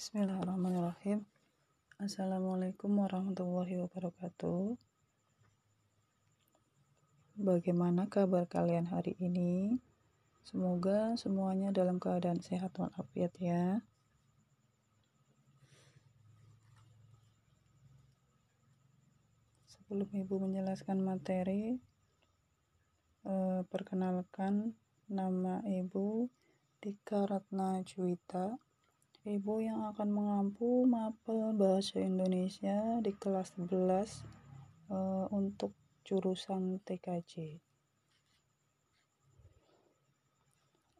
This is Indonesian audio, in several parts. Bismillahirrahmanirrahim. Assalamualaikum warahmatullahi wabarakatuh. Bagaimana kabar kalian hari ini? Semoga semuanya dalam keadaan sehat walafiat ya. Sebelum Ibu menjelaskan materi, perkenalkan nama Ibu Dika Ratna Juwita. Ibu yang akan mengampu mapel Bahasa Indonesia di kelas 11 untuk jurusan TKJ.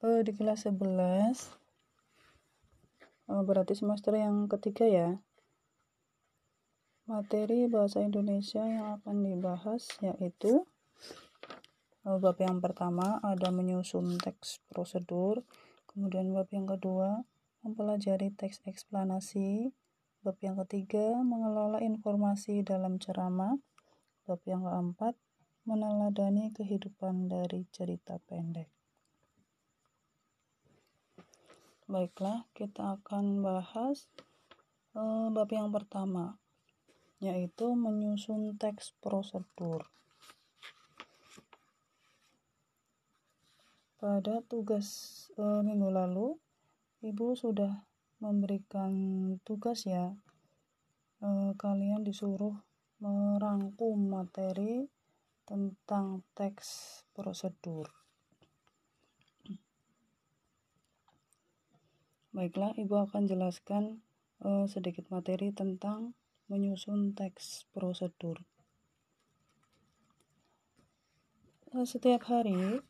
Di kelas 11 berarti semester yang ketiga ya. Materi Bahasa Indonesia yang akan dibahas yaitu bab yang pertama ada menyusun teks prosedur, kemudian bab yang kedua mempelajari teks eksplanasi, bab yang ketiga mengelola informasi dalam ceramah, bab yang keempat meneladani kehidupan dari cerita pendek. Baiklah, kita akan bahas bab yang pertama, yaitu menyusun teks prosedur. Pada tugas minggu lalu, Ibu sudah memberikan tugas ya. Kalian disuruh merangkum materi tentang teks prosedur. Baiklah, Ibu akan jelaskan sedikit materi tentang menyusun teks prosedur. Setiap hari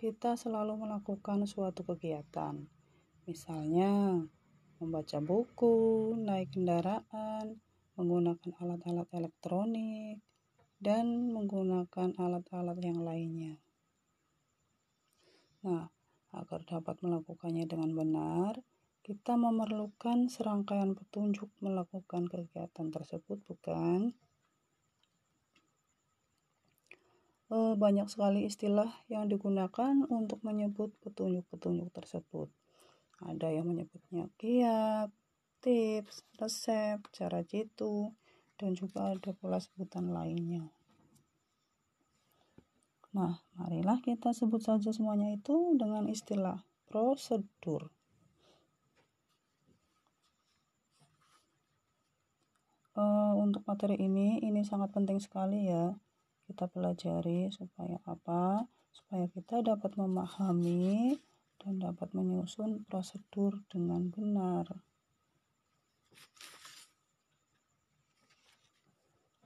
kita selalu melakukan suatu kegiatan. Misalnya, membaca buku, naik kendaraan, menggunakan alat-alat elektronik, dan menggunakan alat-alat yang lainnya. Nah, agar dapat melakukannya dengan benar, kita memerlukan serangkaian petunjuk melakukan kegiatan tersebut, bukan? Banyak sekali istilah yang digunakan untuk menyebut petunjuk-petunjuk tersebut. Ada yang menyebutnya kiat, tips, resep, cara jitu, dan juga ada pula sebutan lainnya. Nah, marilah kita sebut saja semuanya itu dengan istilah prosedur. Untuk materi ini sangat penting sekali ya. Kita pelajari supaya kita dapat memahami dan dapat menyusun prosedur dengan benar.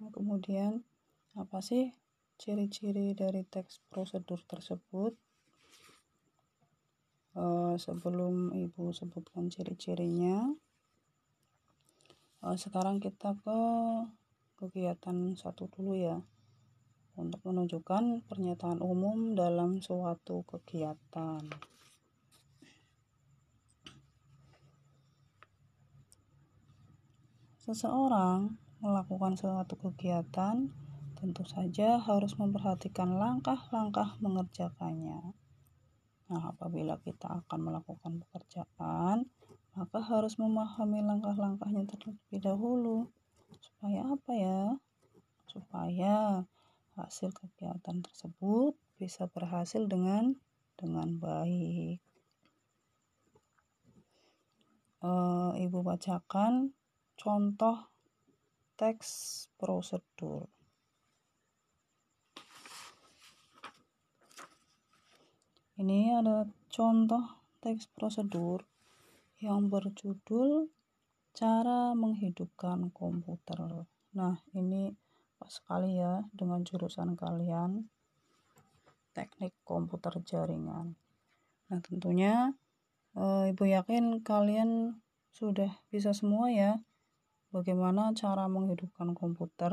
Nah, kemudian apa sih ciri-ciri dari teks prosedur tersebut? Sebelum Ibu sebutkan ciri-cirinya, sekarang kita ke kegiatan satu dulu ya, untuk menunjukkan pernyataan umum dalam suatu kegiatan. Seseorang melakukan suatu kegiatan, tentu saja harus memperhatikan langkah-langkah mengerjakannya. Nah, apabila kita akan melakukan pekerjaan, maka harus memahami langkah-langkahnya terlebih dahulu. Supaya apa ya? Supaya hasil kegiatan tersebut bisa berhasil dengan baik. Ibu bacakan contoh teks prosedur. Ini ada contoh teks prosedur yang berjudul Cara Menghidupkan Komputer. Nah, ini pas sekali ya dengan jurusan kalian, teknik komputer jaringan. Nah, tentunya Ibu yakin kalian sudah bisa semua ya. Bagaimana cara menghidupkan komputer?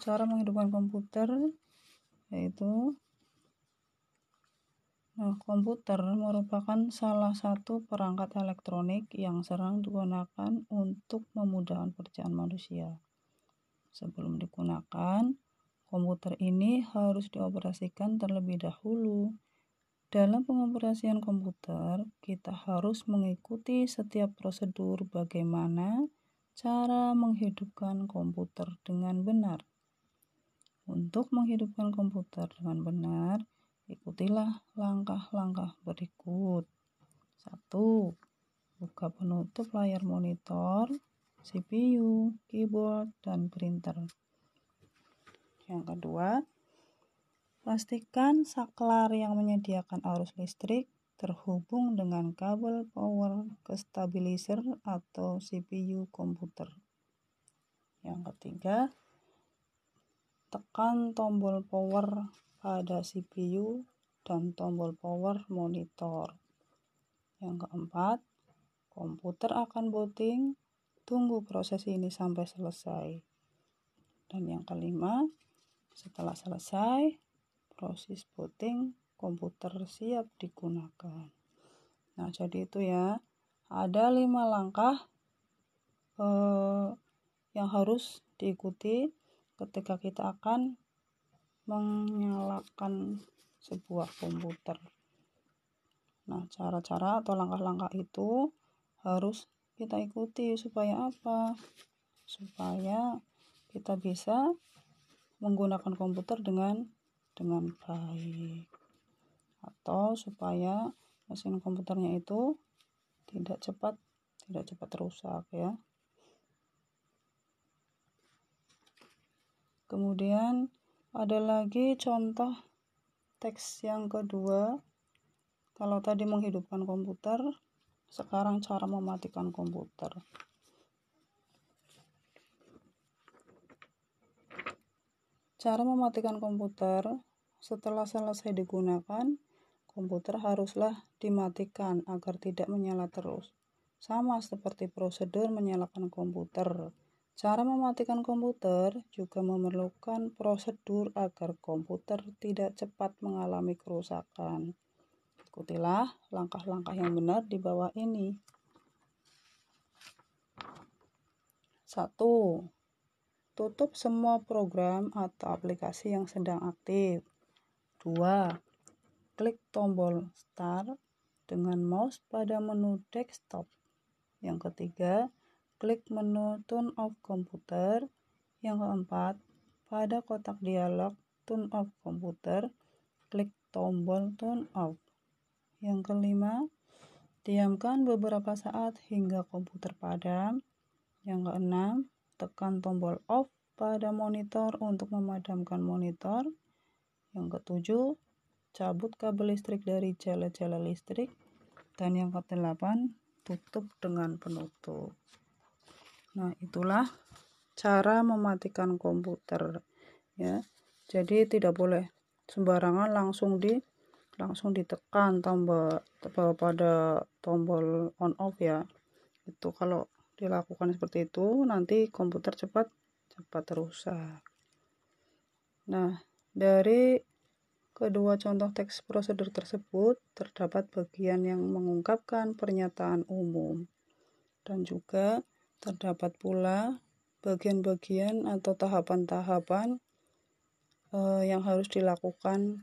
Cara menghidupkan komputer yaitu, komputer merupakan salah satu perangkat elektronik yang sering digunakan untuk memudahkan pekerjaan manusia. Sebelum digunakan, komputer ini harus dioperasikan terlebih dahulu. Dalam pengoperasian komputer, kita harus mengikuti setiap prosedur bagaimana cara menghidupkan komputer dengan benar. Untuk menghidupkan komputer dengan benar, ikutilah langkah-langkah berikut. 1. Buka penutup layar monitor, CPU, keyboard, dan printer. Yang kedua, pastikan saklar yang menyediakan arus listrik terhubung dengan kabel power ke stabilizer atau CPU komputer. Yang ketiga, tekan tombol power pada CPU dan tombol power monitor. Yang keempat, komputer akan booting, tunggu proses ini sampai selesai. Dan yang kelima, setelah selesai proses booting, komputer siap digunakan. Nah, jadi itu ya, ada 5 langkah yang harus diikuti ketika kita akan menyalakan sebuah komputer. Nah, cara-cara atau langkah-langkah itu harus kita ikuti supaya apa? Supaya kita bisa menggunakan komputer dengan baik, atau supaya mesin komputernya itu tidak cepat rusak ya. Kemudian ada lagi contoh teks yang kedua. Kalau tadi menghidupkan komputer, sekarang cara mematikan komputer. Cara mematikan komputer, setelah selesai digunakan, komputer haruslah dimatikan agar tidak menyala terus. Sama seperti prosedur menyalakan komputer. Cara mematikan komputer juga memerlukan prosedur agar komputer tidak cepat mengalami kerusakan. Ikutilah langkah-langkah yang benar di bawah ini. 1. Tutup semua program atau aplikasi yang sedang aktif. 2. Klik tombol Start dengan mouse pada menu desktop. Yang ketiga, klik menu Turn off komputer. Yang keempat, pada kotak dialog Turn off komputer, klik tombol Turn off. Yang kelima, diamkan beberapa saat hingga komputer padam. Yang keenam, tekan tombol off pada monitor untuk memadamkan monitor. Yang ketujuh, cabut kabel listrik dari jala-jala listrik. Dan yang kedelapan, tutup dengan penutup. Nah, itulah cara mematikan komputer ya. Jadi tidak boleh sembarangan langsung ditekan pada tombol on off ya. Itu kalau dilakukan seperti itu, nanti komputer cepat rusak. Nah, dari kedua contoh teks prosedur tersebut, terdapat bagian yang mengungkapkan pernyataan umum. Dan juga terdapat pula bagian-bagian atau tahapan-tahapan yang harus dilakukan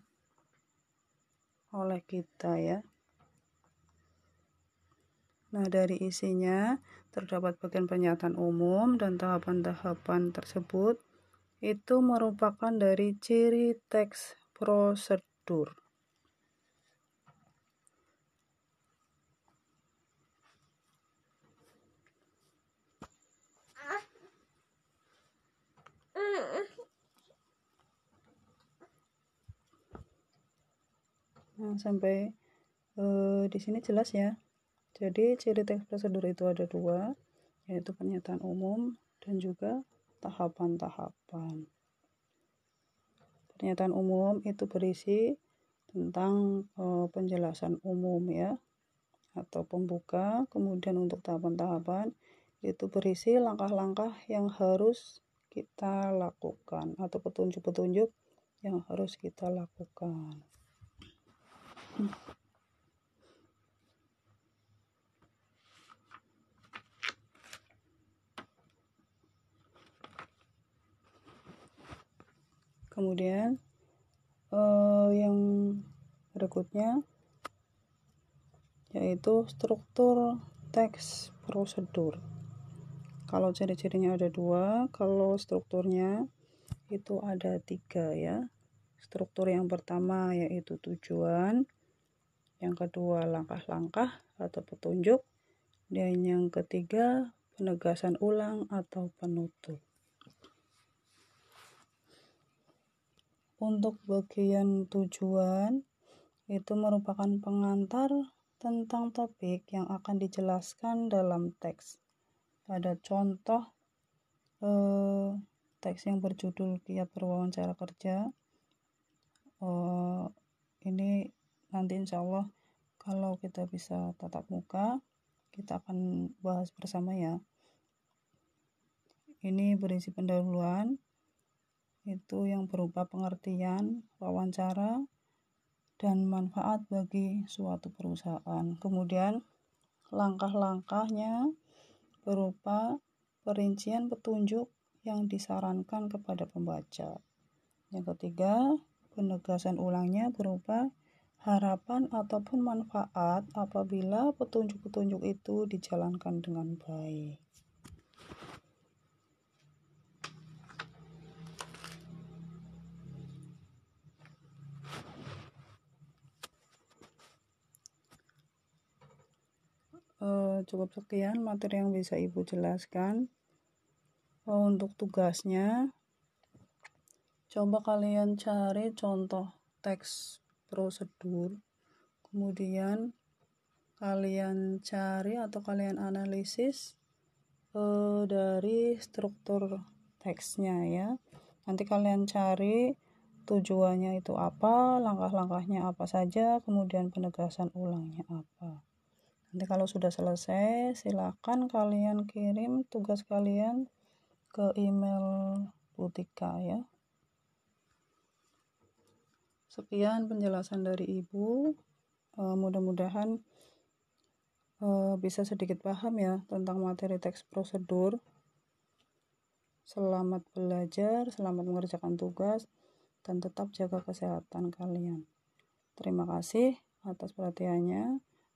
oleh kita ya. Nah, dari isinya terdapat bagian pernyataan umum dan tahapan-tahapan tersebut itu merupakan dari ciri teks prosedur. Nah, sampai di sini jelas ya. Jadi ciri teks prosedur itu ada 2, yaitu pernyataan umum dan juga tahapan-tahapan. Pernyataan umum itu berisi tentang penjelasan umum ya, atau pembuka. Kemudian untuk tahapan-tahapan itu berisi langkah-langkah yang harus kita lakukan atau petunjuk-petunjuk yang harus kita lakukan. Kemudian yang berikutnya yaitu struktur teks prosedur. Kalau ciri-cirinya ada 2, kalau strukturnya itu ada 3 ya. Struktur yang pertama yaitu tujuan, yang kedua langkah-langkah atau petunjuk, dan yang ketiga penegasan ulang atau penutup. Untuk bagian tujuan, itu merupakan pengantar tentang topik yang akan dijelaskan dalam teks. Ada contoh teks yang berjudul Kiat Berwawancara Kerja. Ini nanti insya Allah kalau kita bisa tatap muka, kita akan bahas bersama ya. Ini berisi pendahuluan, itu yang berupa pengertian wawancara dan manfaat bagi suatu perusahaan. Kemudian langkah-langkahnya berupa perincian petunjuk yang disarankan kepada pembaca. Yang ketiga, penegasan ulangnya berupa harapan ataupun manfaat apabila petunjuk-petunjuk itu dijalankan dengan baik. Cukup sekian materi yang bisa Ibu jelaskan. Untuk tugasnya, coba kalian cari contoh teks prosedur, kemudian kalian cari atau kalian analisis dari struktur teksnya ya. Nanti kalian cari tujuannya itu apa, langkah-langkahnya apa saja, kemudian penegasan ulangnya apa. Nanti kalau sudah selesai, silakan kalian kirim tugas kalian ke email Bu Tika ya. Sekian penjelasan dari Ibu. Mudah-mudahan bisa sedikit paham ya tentang materi teks prosedur. Selamat belajar, selamat mengerjakan tugas, dan tetap jaga kesehatan kalian. Terima kasih atas perhatiannya.